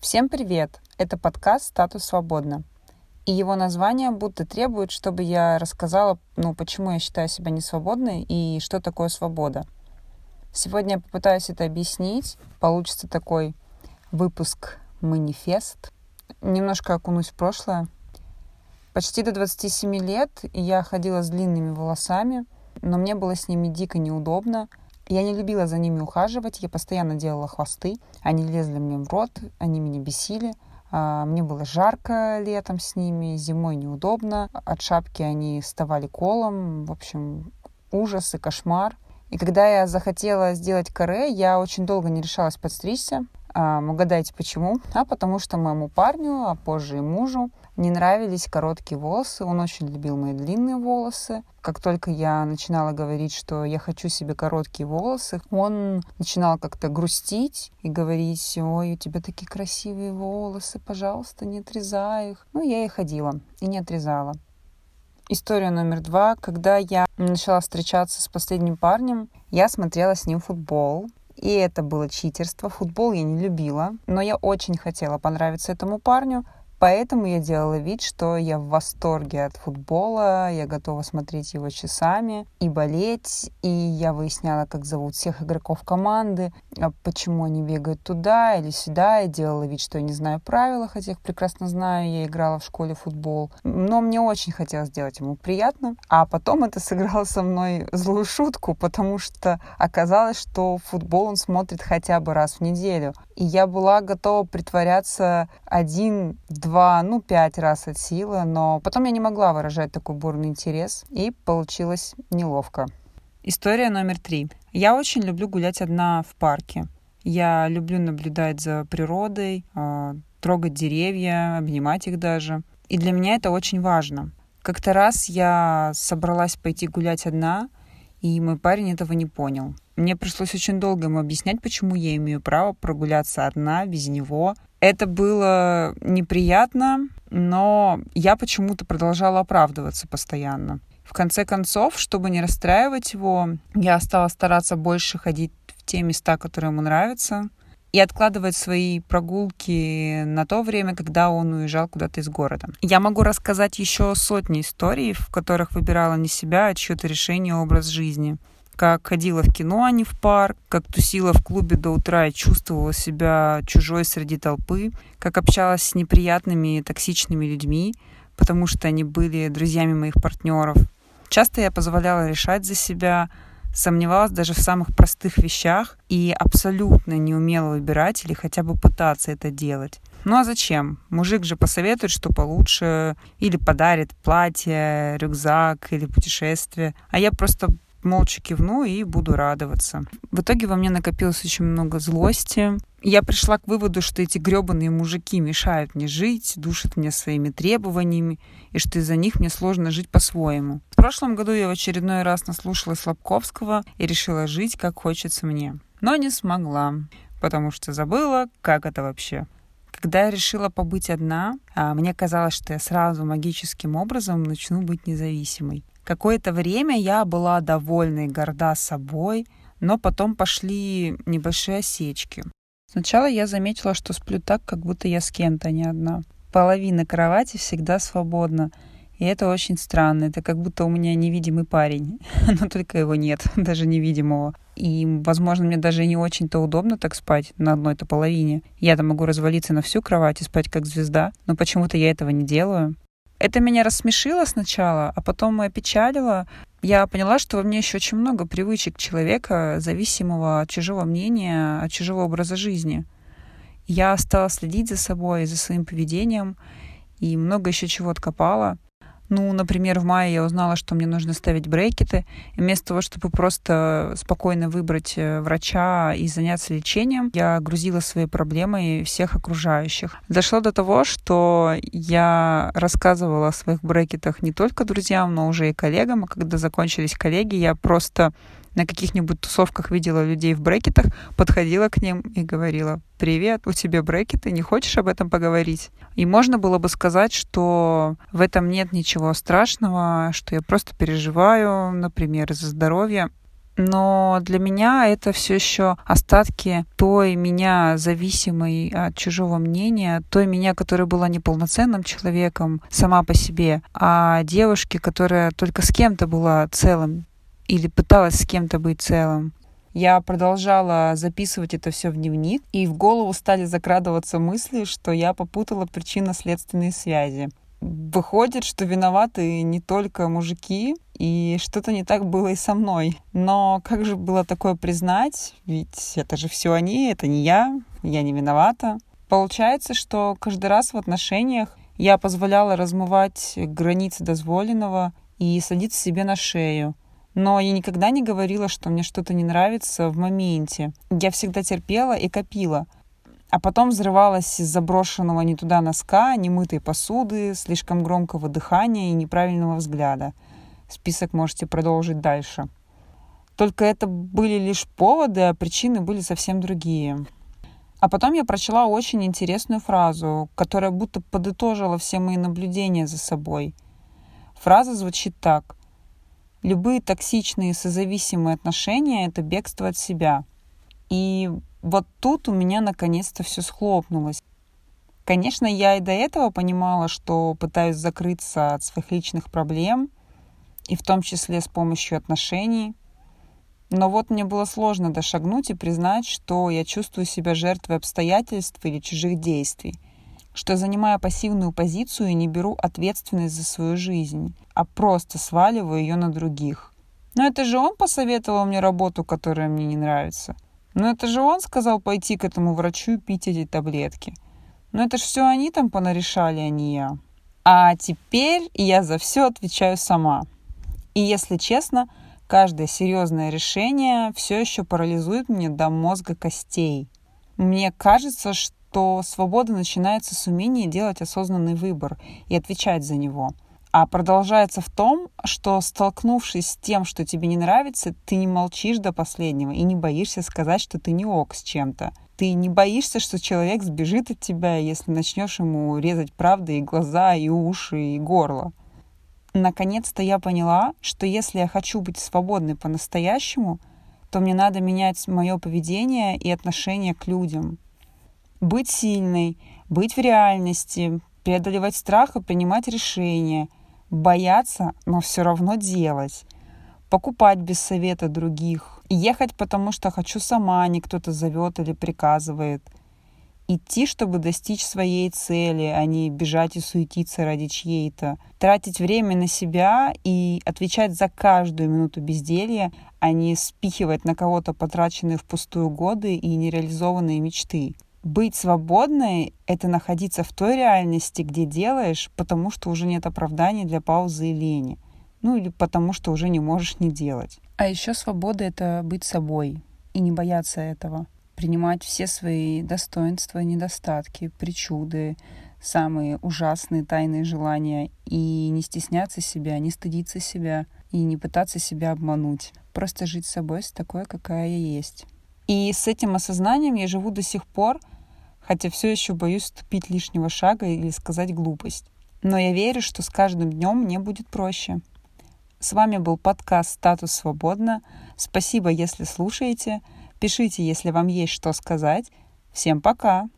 Всем привет! Это подкаст «Статус свободно». И его название будто требует, чтобы я рассказала, почему я считаю себя несвободной и что такое свобода. Сегодня я попытаюсь это объяснить. Получится такой выпуск-манифест. Немножко окунусь в прошлое. Почти до 27 лет я ходила с длинными волосами, но мне было с ними дико неудобно. Я не любила за ними ухаживать, я постоянно делала хвосты, они лезли мне в рот, они меня бесили. Мне было жарко летом с ними, зимой неудобно, от шапки они вставали колом, в общем, ужас и кошмар. И когда я захотела сделать каре, я очень долго не решалась подстричься. Угадайте почему? Потому что моему парню, а позже и мужу, не нравились короткие волосы, он очень любил мои длинные волосы. Как только я начинала говорить, что я хочу себе короткие волосы, он начинал как-то грустить и говорить: «Ой, у тебя такие красивые волосы, пожалуйста, не отрезай их». Я и ходила, и не отрезала. История номер 2. Когда я начала встречаться с последним парнем, я смотрела с ним футбол. И это было читерство. Футбол я не любила, но я очень хотела понравиться этому парню. Поэтому я делала вид, что я в восторге от футбола, я готова смотреть его часами и болеть. И я выясняла, как зовут всех игроков команды, почему они бегают туда или сюда. Я делала вид, что я не знаю правила, хотя их прекрасно знаю, я играла в школе в футбол. Но мне очень хотелось сделать ему приятно. А потом это сыграло со мной злую шутку, потому что оказалось, что футбол он смотрит хотя бы раз в неделю. И я была готова притворяться 5 раз от силы, но потом я не могла выражать такой бурный интерес, и получилось неловко. История номер 3. Я очень люблю гулять одна в парке. Я люблю наблюдать за природой, трогать деревья, обнимать их даже. И для меня это очень важно. Как-то раз я собралась пойти гулять одна, и мой парень этого не понял. Мне пришлось очень долго ему объяснять, почему я имею право прогуляться одна, без него. Это было неприятно, но я почему-то продолжала оправдываться постоянно. В конце концов, чтобы не расстраивать его, я стала стараться больше ходить в те места, которые ему нравятся, и откладывать свои прогулки на то время, когда он уезжал куда-то из города. Я могу рассказать еще сотни историй, в которых выбирала не себя, а чье-то решение, образ жизни. Как ходила в кино, а не в парк, как тусила в клубе до утра и чувствовала себя чужой среди толпы, как общалась с неприятными и токсичными людьми, потому что они были друзьями моих партнеров. Часто я позволяла решать за себя, сомневалась даже в самых простых вещах и абсолютно не умела выбирать или хотя бы пытаться это делать. А зачем? Мужик же посоветует, что получше, или подарит платье, рюкзак или путешествие. А я просто молча кивну и буду радоваться. В итоге во мне накопилось очень много злости. Я пришла к выводу, что эти грёбаные мужики мешают мне жить, душат меня своими требованиями, и что из-за них мне сложно жить по-своему. В прошлом году я в очередной раз наслушалась Лапковского и решила жить, как хочется мне. Но не смогла, потому что забыла, как это вообще. Когда я решила побыть одна, мне казалось, что я сразу магическим образом начну быть независимой. Какое-то время я была довольна и горда собой, но потом пошли небольшие осечки. Сначала я заметила, что сплю так, как будто я с кем-то, а не одна. Половина кровати всегда свободна, и это очень странно. Это как будто у меня невидимый парень, но только его нет, даже невидимого. И, возможно, мне даже не очень-то удобно так спать на одной-то половине. Я-то могу развалиться на всю кровать и спать как звезда, но почему-то я этого не делаю. Это меня рассмешило сначала, а потом и опечалило. Я поняла, что во мне еще очень много привычек человека, зависимого от чужого мнения, от чужого образа жизни. Я стала следить за собой, за своим поведением, и много еще чего откопала. Например, в мае я узнала, что мне нужно ставить брекеты. И вместо того, чтобы просто спокойно выбрать врача и заняться лечением, я грузила свои проблемы и всех окружающих. Дошло до того, что я рассказывала о своих брекетах не только друзьям, но уже и коллегам. А когда закончились коллеги, я просто на каких-нибудь тусовках видела людей в брекетах, подходила к ним и говорила: «Привет, у тебя брекеты, не хочешь об этом поговорить?» И можно было бы сказать, что в этом нет ничего страшного, что я просто переживаю, например, из-за здоровья. но для меня это все еще остатки той меня, зависимой от чужого мнения, той меня, которая была неполноценным человеком сама по себе, а девушки, которая только с кем-то была целым или пыталась с кем-то быть целым. Я продолжала записывать это все в дневник, и в голову стали закрадываться мысли, что я попутала причинно-следственные связи. Выходит, что виноваты не только мужики, и что-то не так было и со мной. Но как же было такое признать? Ведь это же все они, это не я, я не виновата. Получается, что каждый раз в отношениях я позволяла размывать границы дозволенного и садиться себе на шею. Но я никогда не говорила, что мне что-то не нравится в моменте. Я всегда терпела и копила. А потом взрывалась из заброшенного не туда носка, немытой посуды, слишком громкого дыхания и неправильного взгляда. Список можете продолжить дальше. Только это были лишь поводы, а причины были совсем другие. А потом я прочла очень интересную фразу, которая будто подытожила все мои наблюдения за собой. Фраза звучит так. Любые токсичные созависимые отношения — это бегство от себя. И вот тут у меня наконец-то все схлопнулось. Конечно, я и до этого понимала, что пытаюсь закрыться от своих личных проблем, и в том числе с помощью отношений. Но вот мне было сложно дошагнуть и признать, что я чувствую себя жертвой обстоятельств или чужих действий, что занимаю пассивную позицию и не беру ответственность за свою жизнь, а просто сваливаю ее на других. Но это же он посоветовал мне работу, которая мне не нравится. Но это же он сказал пойти к этому врачу и пить эти таблетки. Но это же все они там понарешали, а не я. А теперь я за все отвечаю сама. И если честно, каждое серьезное решение все еще парализует меня до мозга костей. Мне кажется, что свобода начинается с умения делать осознанный выбор и отвечать за него. А продолжается в том, что, столкнувшись с тем, что тебе не нравится, ты не молчишь до последнего и не боишься сказать, что ты не ок с чем-то. Ты не боишься, что человек сбежит от тебя, если начнешь ему резать правду и глаза, и уши, и горло. Наконец-то я поняла, что если я хочу быть свободной по-настоящему, то мне надо менять мое поведение и отношение к людям. Быть сильной, быть в реальности, преодолевать страх и принимать решения. Бояться, но все равно делать. Покупать без совета других. Ехать, потому что хочу сама, не кто-то зовет или приказывает. Идти, чтобы достичь своей цели, а не бежать и суетиться ради чьей-то. Тратить время на себя и отвечать за каждую минуту безделья, а не спихивать на кого-то потраченные впустую годы и нереализованные мечты. Быть свободной — это находиться в той реальности, где делаешь, потому что уже нет оправданий для паузы и лени. Ну или потому что уже не можешь не делать. А еще свобода — это быть собой и не бояться этого. Принимать все свои достоинства, недостатки, причуды, самые ужасные тайные желания. И не стесняться себя, не стыдиться себя и не пытаться себя обмануть. Просто жить с собой такой, какая я есть. И с этим осознанием я живу до сих пор, хотя все еще боюсь ступить лишнего шага или сказать глупость. Но я верю, что с каждым днем мне будет проще. С вами был подкаст «Статус свободно». Спасибо, если слушаете. Пишите, если вам есть что сказать. Всем пока!